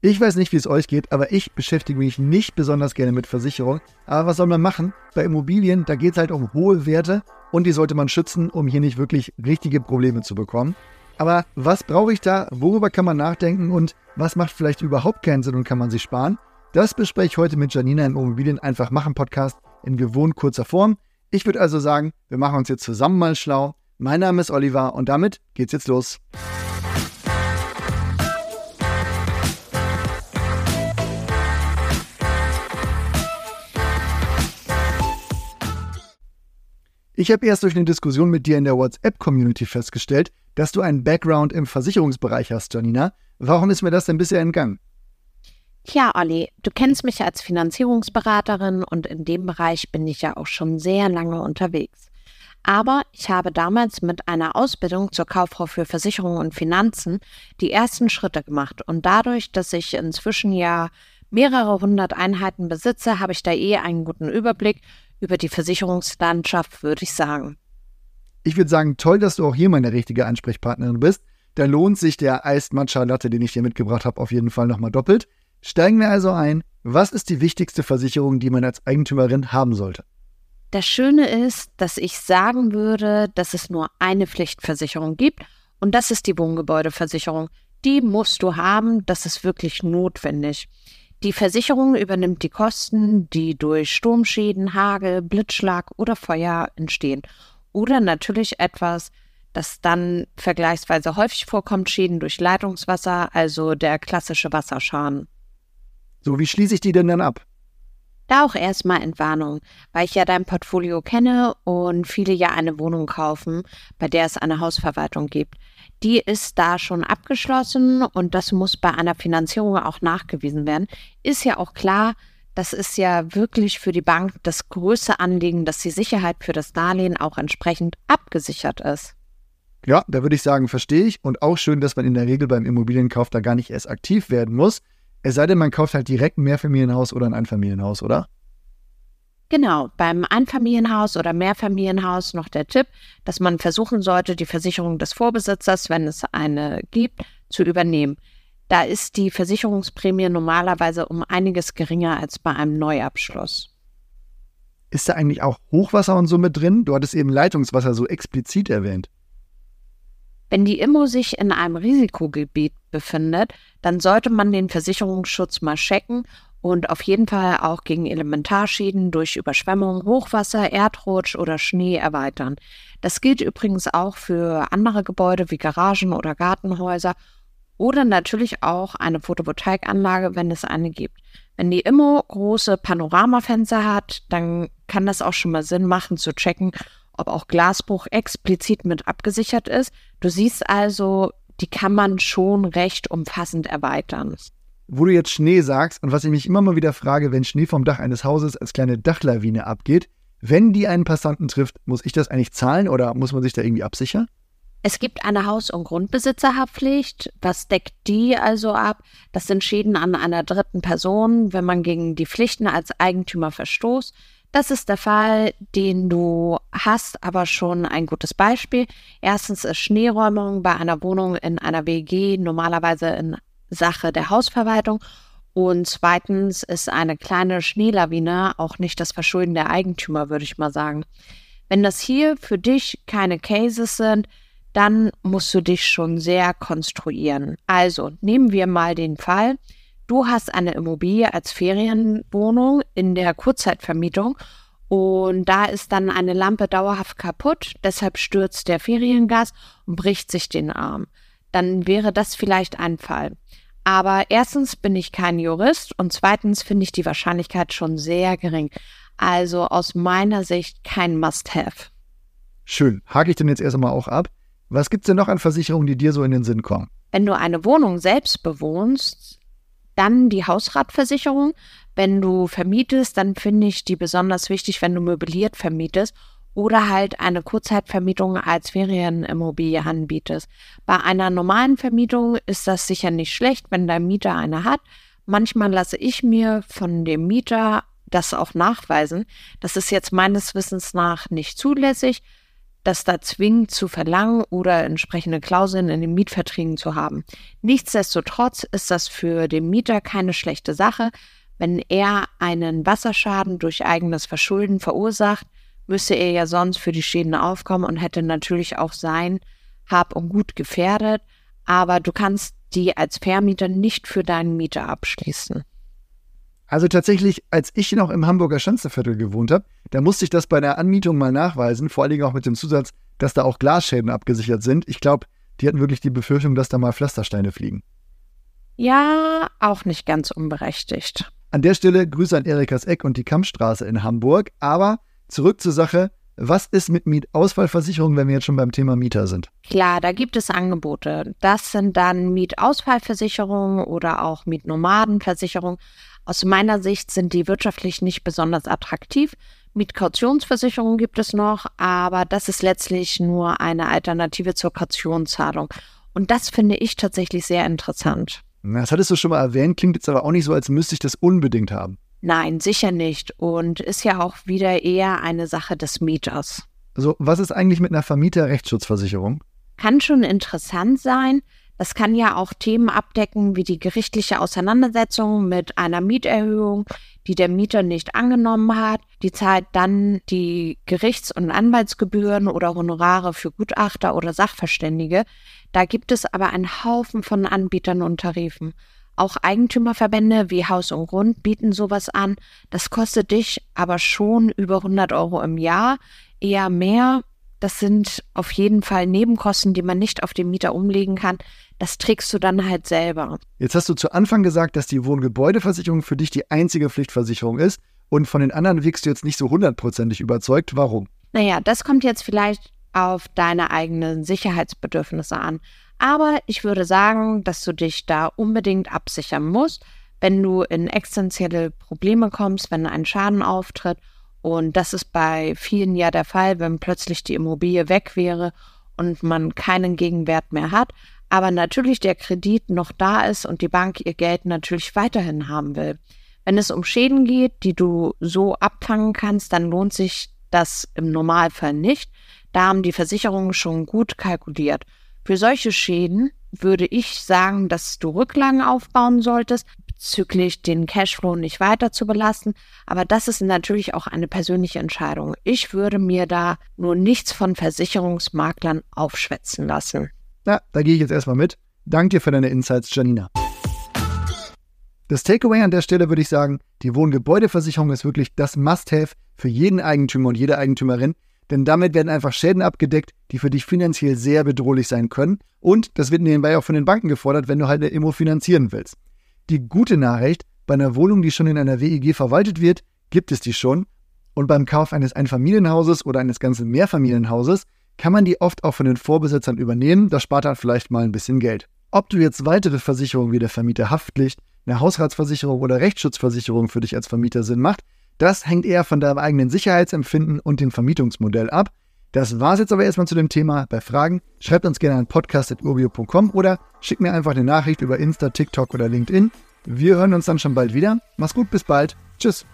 Ich weiß nicht, wie es euch geht, aber ich beschäftige mich nicht besonders gerne mit Versicherung. Aber was soll man machen? Bei Immobilien, da geht es halt um hohe Werte und die sollte man schützen, um hier nicht wirklich richtige Probleme zu bekommen. Aber was brauche ich da? Worüber kann man nachdenken? Und was macht vielleicht überhaupt keinen Sinn und kann man sich sparen? Das bespreche ich heute mit Janina im Immobilien-Einfach-Machen-Podcast in gewohnt kurzer Form. Ich würde also sagen, wir machen uns jetzt zusammen mal schlau. Mein Name ist Oliver und damit geht's jetzt los. Ich habe erst durch eine Diskussion mit dir in der WhatsApp-Community festgestellt, dass du einen Background im Versicherungsbereich hast, Janina. Warum ist mir das denn bisher entgangen? Tja, Olli, du kennst mich ja als Finanzierungsberaterin und in dem Bereich bin ich ja auch schon sehr lange unterwegs. Aber ich habe damals mit einer Ausbildung zur Kauffrau für Versicherungen und Finanzen die ersten Schritte gemacht. Und dadurch, dass ich inzwischen ja mehrere hundert Einheiten besitze, habe ich da einen guten Überblick über die Versicherungslandschaft, würde ich sagen. Ich würde sagen, toll, dass du auch hier meine richtige Ansprechpartnerin bist. Da lohnt sich der Eismatcha Latte, den ich dir mitgebracht habe, auf jeden Fall nochmal doppelt. Steigen wir also ein. Was ist die wichtigste Versicherung, die man als Eigentümerin haben sollte? Das Schöne ist, dass ich sagen würde, dass es nur eine Pflichtversicherung gibt und das ist die Wohngebäudeversicherung. Die musst du haben, das ist wirklich notwendig. Die Versicherung übernimmt die Kosten, die durch Sturmschäden, Hagel, Blitzschlag oder Feuer entstehen. Oder natürlich etwas, das dann vergleichsweise häufig vorkommt, Schäden durch Leitungswasser, also der klassische Wasserschaden. So, wie schließe ich die denn dann ab? Da auch erstmal Entwarnung, weil ich ja dein Portfolio kenne und viele ja eine Wohnung kaufen, bei der es eine Hausverwaltung gibt. Die ist da schon abgeschlossen und das muss bei einer Finanzierung auch nachgewiesen werden. Ist ja auch klar, das ist ja wirklich für die Bank das größte Anliegen, dass die Sicherheit für das Darlehen auch entsprechend abgesichert ist. Ja, da würde ich sagen, verstehe ich. Und auch schön, dass man in der Regel beim Immobilienkauf da gar nicht erst aktiv werden muss. Es sei denn, man kauft halt direkt ein Mehrfamilienhaus oder ein Einfamilienhaus, oder? Genau, beim Einfamilienhaus oder Mehrfamilienhaus noch der Tipp, dass man versuchen sollte, die Versicherung des Vorbesitzers, wenn es eine gibt, zu übernehmen. Da ist die Versicherungsprämie normalerweise um einiges geringer als bei einem Neuabschluss. Ist da eigentlich auch Hochwasser und so mit drin? Du hattest eben Leitungswasser so explizit erwähnt. Wenn die Immo sich in einem Risikogebiet befindet, dann sollte man den Versicherungsschutz mal checken und auf jeden Fall auch gegen Elementarschäden durch Überschwemmung, Hochwasser, Erdrutsch oder Schnee erweitern. Das gilt übrigens auch für andere Gebäude wie Garagen oder Gartenhäuser oder natürlich auch eine Photovoltaikanlage, wenn es eine gibt. Wenn die Immo große Panoramafenster hat, dann kann das auch schon mal Sinn machen zu checken, ob auch Glasbruch explizit mit abgesichert ist. Du siehst also, die kann man schon recht umfassend erweitern. Wo du jetzt Schnee sagst und was ich mich immer mal wieder frage, wenn Schnee vom Dach eines Hauses als kleine Dachlawine abgeht, wenn die einen Passanten trifft, muss ich das eigentlich zahlen oder muss man sich da irgendwie absichern? Es gibt eine Haus- und Grundbesitzerhaftpflicht. Was deckt die also ab? Das sind Schäden an einer dritten Person, wenn man gegen die Pflichten als Eigentümer verstoßt. Das ist der Fall, den du hast, aber schon ein gutes Beispiel. Erstens ist Schneeräumung bei einer Wohnung in einer WG normalerweise in Sache der Hausverwaltung. Und zweitens ist eine kleine Schneelawine auch nicht das Verschulden der Eigentümer, würde ich mal sagen. Wenn das hier für dich keine Cases sind, dann musst du dich schon sehr konstruieren. Also nehmen wir mal den Fall, du hast eine Immobilie als Ferienwohnung in der Kurzzeitvermietung und da ist dann eine Lampe dauerhaft kaputt, deshalb stürzt der Feriengast und bricht sich den Arm. Dann wäre das vielleicht ein Fall. Aber erstens bin ich kein Jurist und zweitens finde ich die Wahrscheinlichkeit schon sehr gering. Also aus meiner Sicht kein Must-Have. Schön, hake ich denn jetzt erst einmal auch ab. Was gibt es denn noch an Versicherungen, die dir so in den Sinn kommen? Wenn du eine Wohnung selbst bewohnst, dann die Hausratversicherung. Wenn du vermietest, dann finde ich die besonders wichtig, wenn du möbliert vermietest oder halt eine Kurzzeitvermietung als Ferienimmobilie anbietest. Bei einer normalen Vermietung ist das sicher nicht schlecht, wenn dein Mieter eine hat. Manchmal lasse ich mir von dem Mieter das auch nachweisen. Das ist jetzt meines Wissens nach nicht zulässig. das da zwingend zu verlangen oder entsprechende Klauseln in den Mietverträgen zu haben. Nichtsdestotrotz ist das für den Mieter keine schlechte Sache. Wenn er einen Wasserschaden durch eigenes Verschulden verursacht, müsste er ja sonst für die Schäden aufkommen und hätte natürlich auch sein Hab und Gut gefährdet. Aber du kannst die als Vermieter nicht für deinen Mieter abschließen. Also tatsächlich, als ich noch im Hamburger Schanzenviertel gewohnt habe, da musste ich das bei der Anmietung mal nachweisen, vor allen Dingen auch mit dem Zusatz, dass da auch Glasschäden abgesichert sind. Ich glaube, die hatten wirklich die Befürchtung, dass da mal Pflastersteine fliegen. Ja, auch nicht ganz unberechtigt. An der Stelle Grüße an Erikas Eck und die Kampstraße in Hamburg. Aber zurück zur Sache, was ist mit Mietausfallversicherung, wenn wir jetzt schon beim Thema Mieter sind? Klar, da gibt es Angebote. Das sind dann Mietausfallversicherungen oder auch Mietnomadenversicherungen. Aus meiner Sicht sind die wirtschaftlich nicht besonders attraktiv. Mietkautionsversicherung gibt es noch, aber das ist letztlich nur eine Alternative zur Kautionszahlung. Und das finde ich tatsächlich sehr interessant. Das hattest du schon mal erwähnt, klingt jetzt aber auch nicht so, als müsste ich das unbedingt haben. Nein, sicher nicht. Und ist ja auch wieder eher eine Sache des Mieters. Also, was ist eigentlich mit einer Vermieterrechtsschutzversicherung? Kann schon interessant sein. Das kann ja auch Themen abdecken wie die gerichtliche Auseinandersetzung mit einer Mieterhöhung, die der Mieter nicht angenommen hat. Die zahlt dann die Gerichts- und Anwaltsgebühren oder Honorare für Gutachter oder Sachverständige. Da gibt es aber einen Haufen von Anbietern und Tarifen. Auch Eigentümerverbände wie Haus und Grund bieten sowas an. Das kostet dich aber schon über 100 Euro im Jahr, eher mehr. Das sind auf jeden Fall Nebenkosten, die man nicht auf den Mieter umlegen kann. Das trägst du dann halt selber. Jetzt hast du zu Anfang gesagt, dass die Wohngebäudeversicherung für dich die einzige Pflichtversicherung ist. Und von den anderen wirkst du jetzt nicht so 100% überzeugt. Warum? Naja, das kommt jetzt vielleicht auf deine eigenen Sicherheitsbedürfnisse an. Aber ich würde sagen, dass du dich da unbedingt absichern musst, wenn du in existenzielle Probleme kommst, wenn ein Schaden auftritt. Und das ist bei vielen ja der Fall, wenn plötzlich die Immobilie weg wäre und man keinen Gegenwert mehr hat, aber natürlich der Kredit noch da ist und die Bank ihr Geld natürlich weiterhin haben will. Wenn es um Schäden geht, die du so abfangen kannst, dann lohnt sich das im Normalfall nicht. Da haben die Versicherungen schon gut kalkuliert. Für solche Schäden würde ich sagen, dass du Rücklagen aufbauen solltest, bezüglich den Cashflow nicht weiter zu belasten. Aber das ist natürlich auch eine persönliche Entscheidung. Ich würde mir da nur nichts von Versicherungsmaklern aufschwätzen lassen. Na, da gehe ich jetzt erstmal mit. Danke dir für deine Insights, Janina. Das Takeaway an der Stelle würde ich sagen, die Wohngebäudeversicherung ist wirklich das Must-Have für jeden Eigentümer und jede Eigentümerin. Denn damit werden einfach Schäden abgedeckt, die für dich finanziell sehr bedrohlich sein können. Und das wird nebenbei auch von den Banken gefordert, wenn du halt eine Immo finanzieren willst. Die gute Nachricht, bei einer Wohnung, die schon in einer WEG verwaltet wird, gibt es die schon. Und beim Kauf eines Einfamilienhauses oder eines ganzen Mehrfamilienhauses kann man die oft auch von den Vorbesitzern übernehmen. Das spart dann vielleicht mal ein bisschen Geld. Ob du jetzt weitere Versicherungen wie der Vermieterhaftpflicht, eine Hausratsversicherung oder Rechtsschutzversicherung für dich als Vermieter Sinn macht, das hängt eher von deinem eigenen Sicherheitsempfinden und dem Vermietungsmodell ab. Das war's jetzt aber erstmal zu dem Thema. Bei Fragen schreibt uns gerne an podcast.urbio.com oder schickt mir einfach eine Nachricht über Insta, TikTok oder LinkedIn. Wir hören uns dann schon bald wieder. Mach's gut, bis bald. Tschüss.